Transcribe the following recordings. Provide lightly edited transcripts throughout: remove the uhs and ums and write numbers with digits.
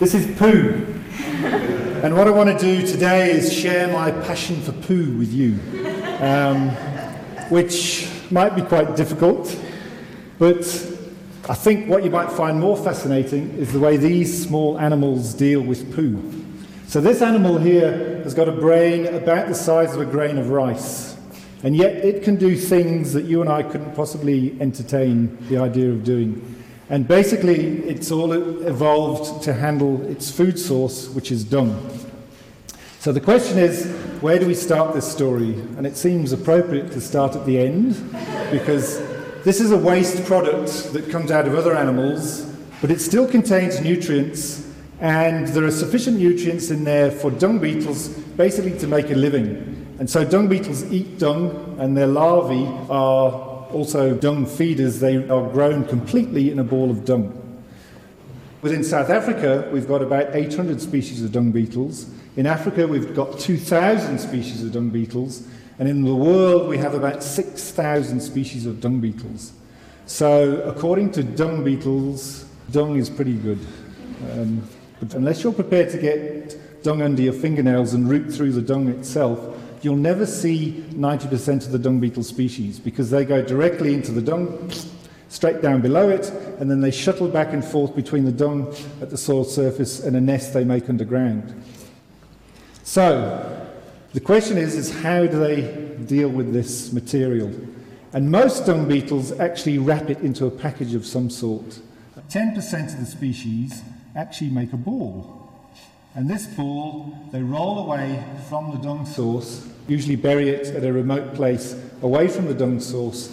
This is poo. And what I want to do today is share my passion for poo with you, which might be quite difficult, but I think what you might find more fascinating is the way these small animals deal with poo. So this animal here has got a brain about the size of a grain of rice, and yet it can do things that you and I couldn't possibly entertain the idea of doing. And basically, it's all evolved to handle its food source, which is dung. So the question is, where do we start this story? And it seems appropriate to start at the end, because this is a waste product that comes out of other animals, but it still contains nutrients, and there are sufficient nutrients in there for dung beetles basically to make a living. And so dung beetles eat dung, and their larvae are also dung feeders. They are grown completely in a ball of dung. Within South Africa, we've got about 800 species of dung beetles. In Africa, we've got 2,000 species of dung beetles. And in the world, we have about 6,000 species of dung beetles. So according to dung beetles, dung is pretty good. But unless you're prepared to get dung under your fingernails and root through the dung itself, you'll never see 90% of the dung beetle species, because they go directly into the dung, straight down below it, and then they shuttle back and forth between the dung at the soil surface and a nest they make underground. So the question is how do they deal with this material? And most dung beetles actually wrap it into a package of some sort. 10% of the species actually make a ball. And this ball, they roll away from the dung source, usually bury it at a remote place away from the dung source,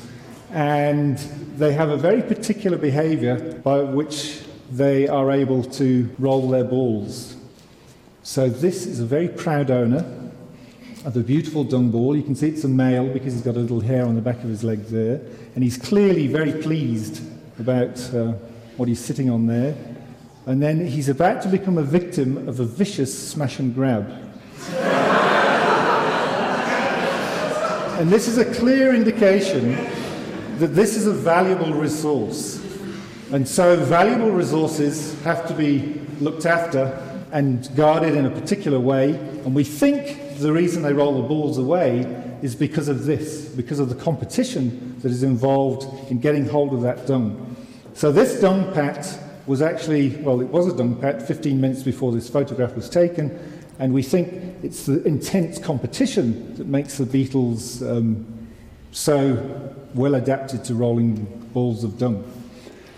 and they have a very particular behavior by which they are able to roll their balls. So this is a very proud owner of the beautiful dung ball. You can see it's a male because he's got a little hair on the back of his leg there, and he's clearly very pleased about what he's sitting on there. And then he's about to become a victim of a vicious smash and grab. And this is a clear indication that this is a valuable resource. And so valuable resources have to be looked after and guarded in a particular way. And we think the reason they roll the balls away is because of this, because of the competition that is involved in getting hold of that dung. So this dung pat was actually, well, it was a dung pat 15 minutes before this photograph was taken, and we think it's the intense competition that makes the beetles so well adapted to rolling balls of dung.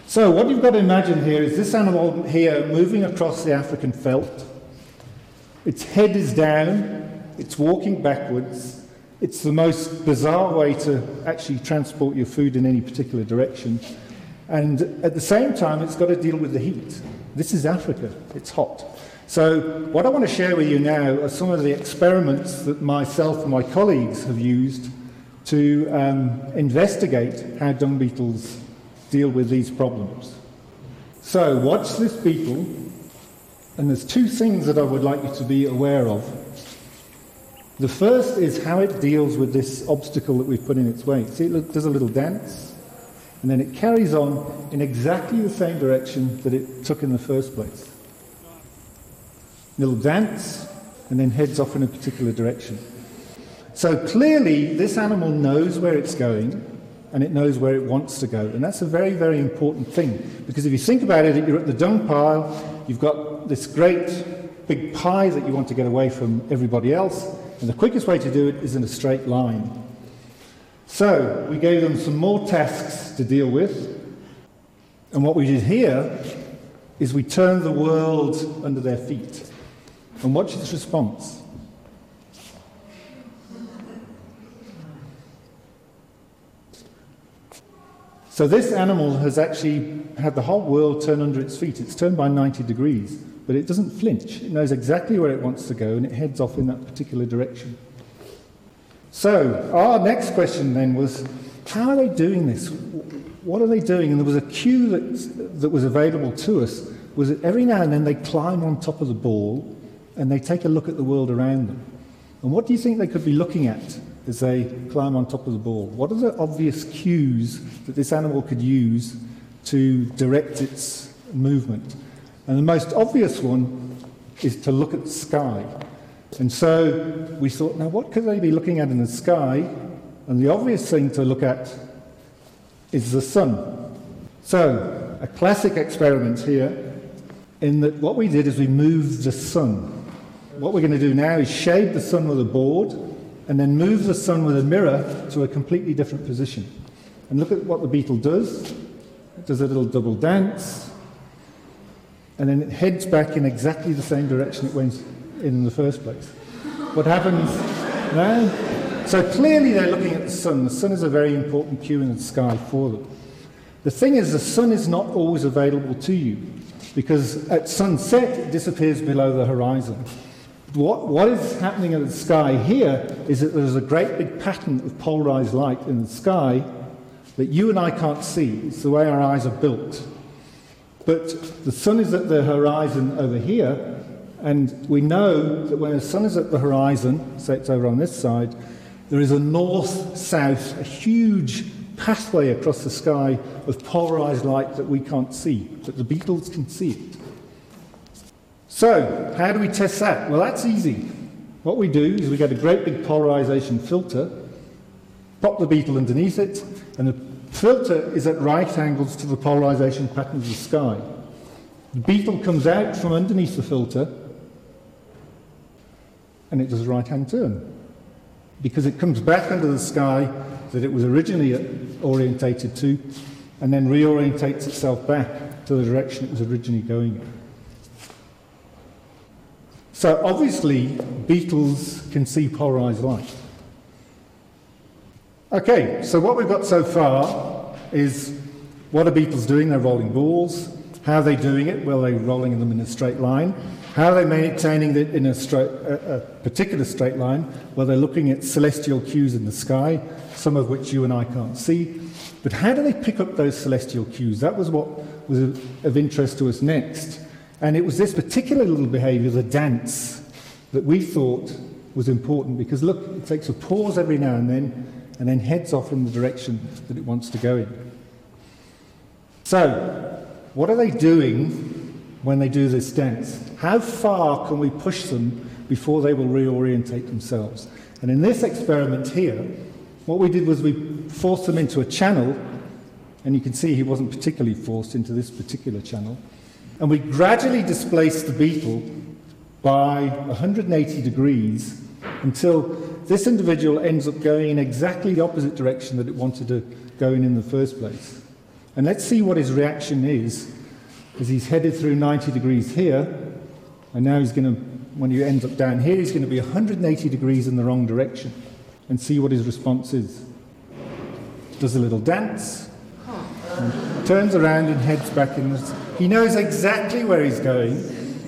So what you've got to imagine here is this animal here moving across the African veldt. Its head is down, it's walking backwards. It's the most bizarre way to actually transport your food in any particular direction. And at the same time, it's got to deal with the heat. This is Africa. It's hot. So what I want to share with you now are some of the experiments that myself and my colleagues have used to investigate how dung beetles deal with these problems. So watch this beetle, and there's two things that I would like you to be aware of. The first is how it deals with this obstacle that we've put in its way. See, it does a little dance. And then it carries on in exactly the same direction that it took in the first place. Little dance, and then heads off in a particular direction. So clearly, this animal knows where it's going, and it knows where it wants to go. And that's a very, very important thing. Because if you think about it, you're at the dung pile, you've got this great big pie that you want to get away from everybody else, and the quickest way to do it is in a straight line. So we gave them some more tasks to deal with, and what we did here is we turned the world under their feet. And watch its response. So this animal has actually had the whole world turn under its feet. It's turned by 90 degrees, but it doesn't flinch. It knows exactly where it wants to go, and it heads off in that particular direction. So our next question then was, how are they doing this? What are they doing? And there was a cue that was available to us, was that every now and then they climb on top of the ball and they take a look at the world around them. And what do you think they could be looking at as they climb on top of the ball? What are the obvious cues that this animal could use to direct its movement? And the most obvious one is to look at the sky. And so we thought, now what could they be looking at in the sky? And the obvious thing to look at is the sun. So a classic experiment here, in that what we did is we moved the sun. What we're going to do now is shade the sun with a board and then move the sun with a mirror to a completely different position. And look at what the beetle does. It does a little double dance, and then it heads back in exactly the same direction it went in the first place. What happens now? So clearly they're looking at the sun. The sun is a very important cue in the sky for them. The thing is, the sun is not always available to you, because at sunset it disappears below the horizon. What is happening in the sky here is that there's a great big pattern of polarized light in the sky that you and I can't see. It's the way our eyes are built. But the sun is at the horizon over here, and we know that when the sun is at the horizon, say it's over on this side, there is a north-south, a huge pathway across the sky of polarized light that we can't see, but the beetles can see it. So, how do we test that? Well, that's easy. What we do is we get a great big polarization filter, pop the beetle underneath it, and the filter is at right angles to the polarization pattern of the sky. The beetle comes out from underneath the filter, and it does a right-hand turn, because it comes back under the sky that it was originally orientated to, and then reorientates itself back to the direction it was originally going in. So obviously, beetles can see polarized light. Okay, so what we've got so far is, what are beetles doing? They're rolling balls. How are they doing it? Well, they're rolling them in a straight line. How are they maintaining it in a particular straight line? Well, they're looking at celestial cues in the sky, some of which you and I can't see. But how do they pick up those celestial cues? That was what was of interest to us next. And it was this particular little behavior, the dance, that we thought was important, because look, it takes a pause every now and then heads off in the direction that it wants to go in. So, what are they doing when they do this dance? How far can we push them before they will reorientate themselves? And in this experiment here, what we did was we forced them into a channel, and you can see he wasn't particularly forced into this particular channel. And we gradually displaced the beetle by 180 degrees until this individual ends up going in exactly the opposite direction that it wanted to go in the first place. And let's see what his reaction is, as he's headed through 90 degrees here, and now he's going to, when he ends up down here, he's going to be 180 degrees in the wrong direction, and see what his response is. Does a little dance, and turns around and heads back in the... He knows exactly where he's going,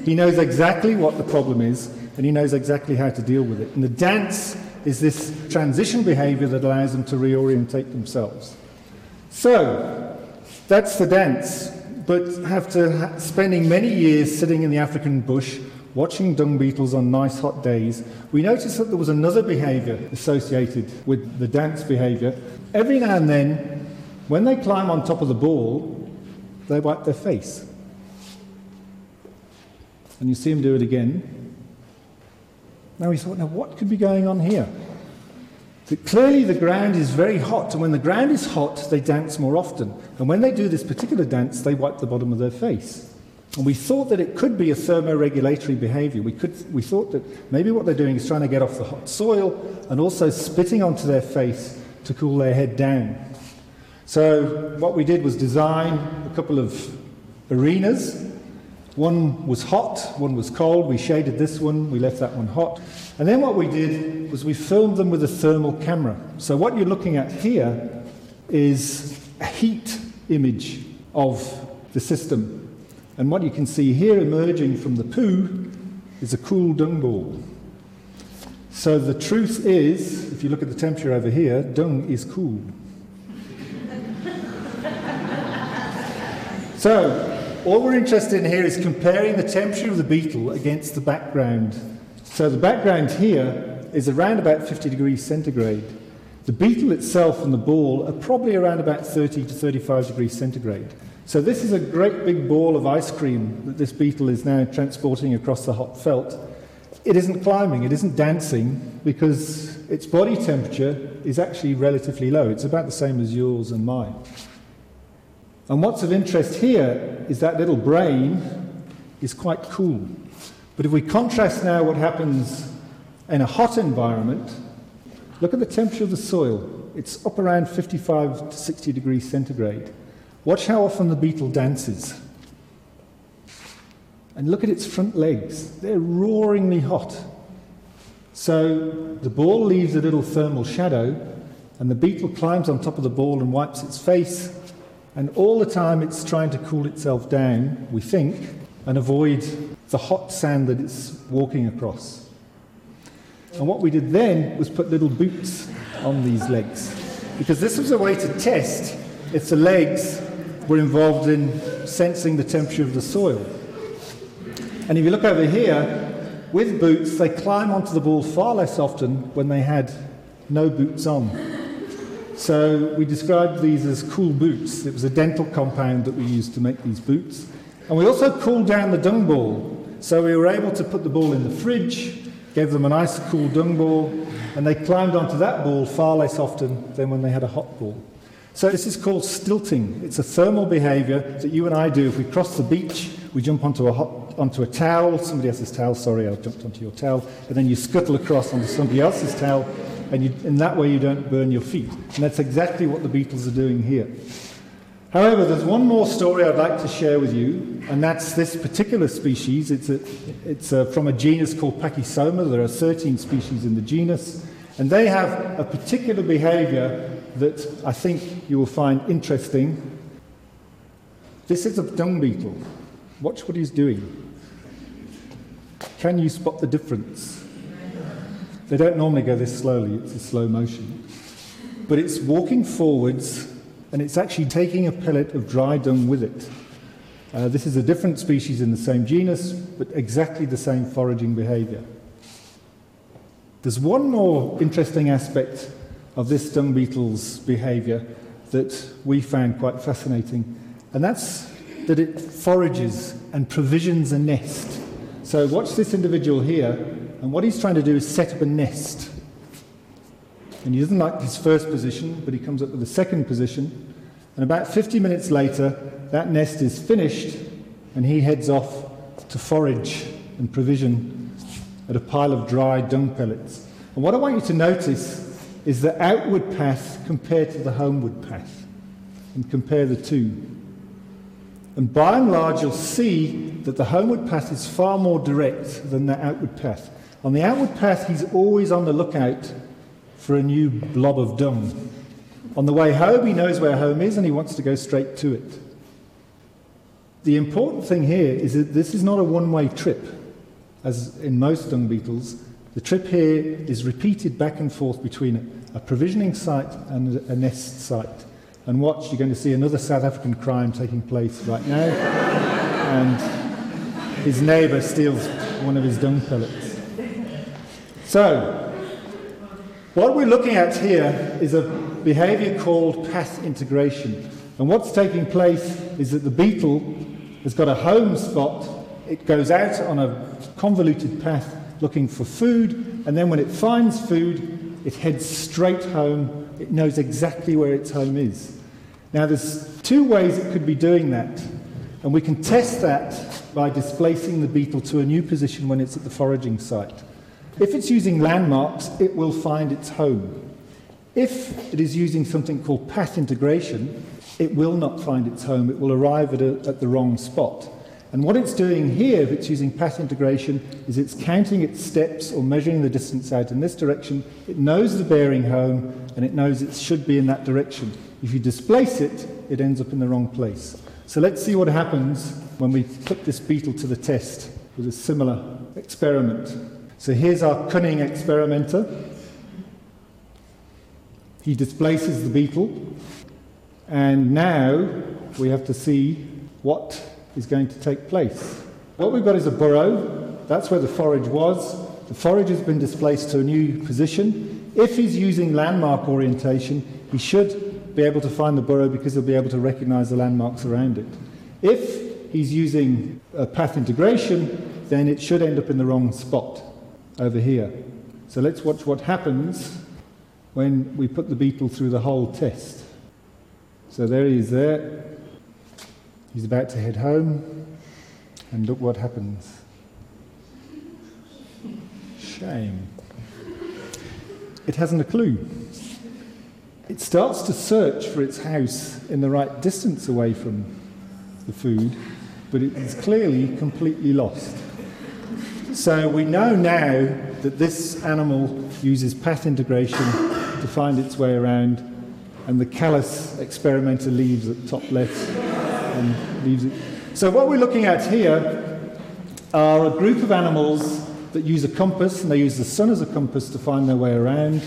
he knows exactly what the problem is, and he knows exactly how to deal with it. And the dance is this transition behavior that allows them to reorientate themselves. So, that's the dance. But after spending many years sitting in the African bush, watching dung beetles on nice hot days, we noticed that there was another behavior associated with the dance behavior. Every now and then, when they climb on top of the ball, they wipe their face. And you see them do it again. Now we thought, now what could be going on here? That clearly the ground is very hot, and when the ground is hot, they dance more often. And when they do this particular dance, they wipe the bottom of their face. And we thought that it could be a thermoregulatory behavior. We thought that maybe what they're doing is trying to get off the hot soil and also spitting onto their face to cool their head down. So what we did was design a couple of arenas. One was hot, one was cold. We shaded this one, we left that one hot. And then what we did was we filmed them with a thermal camera. So what you're looking at here is a heat image of the system. And what you can see here emerging from the poo is a cool dung ball. So the truth is, if you look at the temperature over here, dung is cool. So, all we're interested in here is comparing the temperature of the beetle against the background. So the background here is around about 50 degrees centigrade. The beetle itself and the ball are probably around about 30 to 35 degrees centigrade. So this is a great big ball of ice cream that this beetle is now transporting across the hot felt. It isn't climbing, it isn't dancing, because its body temperature is actually relatively low. It's about the same as yours and mine. And what's of interest here is that little brain is quite cool. But if we contrast now what happens in a hot environment, look at the temperature of the soil. It's up around 55 to 60 degrees centigrade. Watch how often the beetle dances. And look at its front legs. They're roaringly hot. So the ball leaves a little thermal shadow, and the beetle climbs on top of the ball and wipes its face. And all the time it's trying to cool itself down, we think, and avoid the hot sand that it's walking across. And what we did then was put little boots on these legs, because this was a way to test if the legs were involved in sensing the temperature of the soil. And if you look over here, with boots, they climb onto the ball far less often when they had no boots on. So we described these as cool boots. It was a dental compound that we used to make these boots. And we also cooled down the dung ball. So we were able to put the ball in the fridge, gave them a nice cool dung ball, and they climbed onto that ball far less often than when they had a hot ball. So this is called stilting. It's a thermal behavior that you and I do. If we cross the beach, we jump onto a towel, somebody else's towel, sorry, I jumped onto your towel, and then you scuttle across onto somebody else's towel, and in that way you don't burn your feet. And that's exactly what the beetles are doing here. However, there's one more story I'd like to share with you, and that's this particular species. It's from a genus called Pachysoma. There are 13 species in the genus, and they have a particular behavior that I think you will find interesting. This is a dung beetle. Watch what he's doing. Can you spot the difference? They don't normally go this slowly, it's a slow motion. But it's walking forwards, and it's actually taking a pellet of dry dung with it. This is a different species in the same genus, but exactly the same foraging behavior. There's one more interesting aspect of this dung beetle's behavior that we found quite fascinating, and that's that it forages and provisions a nest. So watch this individual here. And what he's trying to do is set up a nest. And he doesn't like his first position, but he comes up with a second position. And about 50 minutes later, that nest is finished, and he heads off to forage and provision at a pile of dry dung pellets. And what I want you to notice is the outward path compared to the homeward path, and compare the two. And by and large, you'll see that the homeward path is far more direct than the outward path. On the outward path, he's always on the lookout for a new blob of dung. On the way home, he knows where home is, and he wants to go straight to it. The important thing here is that this is not a one-way trip, as in most dung beetles. The trip here is repeated back and forth between a provisioning site and a nest site. And watch, you're going to see another South African crime taking place right now. And his neighbour steals one of his dung pellets. So, what we're looking at here is a behavior called path integration. And what's taking place is that the beetle has got a home spot. It goes out on a convoluted path looking for food, and then when it finds food, it heads straight home. It knows exactly where its home is. Now, there's two ways it could be doing that, and we can test that by displacing the beetle to a new position when it's at the foraging site. If it's using landmarks, it will find its home. If it is using something called path integration, it will not find its home. It will arrive at the wrong spot. And what it's doing here, if it's using path integration, is it's counting its steps or measuring the distance out in this direction. It knows the bearing home, and it knows it should be in that direction. If you displace it, it ends up in the wrong place. So let's see what happens when we put this beetle to the test with a similar experiment. So here's our cunning experimenter. He displaces the beetle. And now we have to see what is going to take place. What we've got is a burrow. That's where the forage was. The forage has been displaced to a new position. If he's using landmark orientation, he should be able to find the burrow because he'll be able to recognize the landmarks around it. If he's using a path integration, then it should end up in the wrong spot over here. So let's watch what happens when we put the beetle through the whole test. So there he is there. He's about to head home. And look what happens. Shame. It hasn't a clue. It starts to search for its house in the right distance away from the food, but it is clearly completely lost. So we know now that this animal uses path integration to find its way around, and the callous experimenter leaves at top left and leaves it. So what we're looking at here are a group of animals that use a compass, and they use the sun as a compass to find their way around,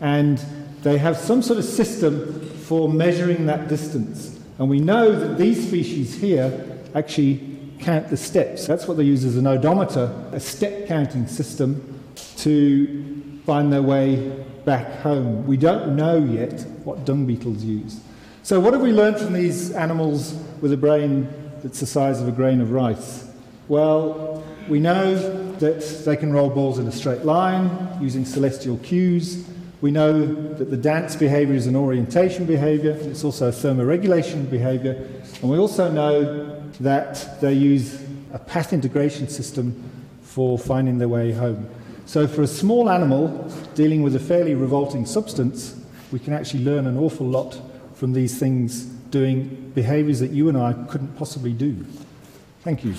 and they have some sort of system for measuring that distance. And we know that these species here actually count the steps. That's what they use as an odometer, a step counting system to find their way back home. We don't know yet what dung beetles use. So what have we learned from these animals with a brain that's the size of a grain of rice? Well, we know that they can roll balls in a straight line using celestial cues. We know that the dance behavior is an orientation behavior. It's also a thermoregulation behavior. And we also know that they use a path integration system for finding their way home. So for a small animal dealing with a fairly revolting substance, we can actually learn an awful lot from these things doing behaviors that you and I couldn't possibly do. Thank you.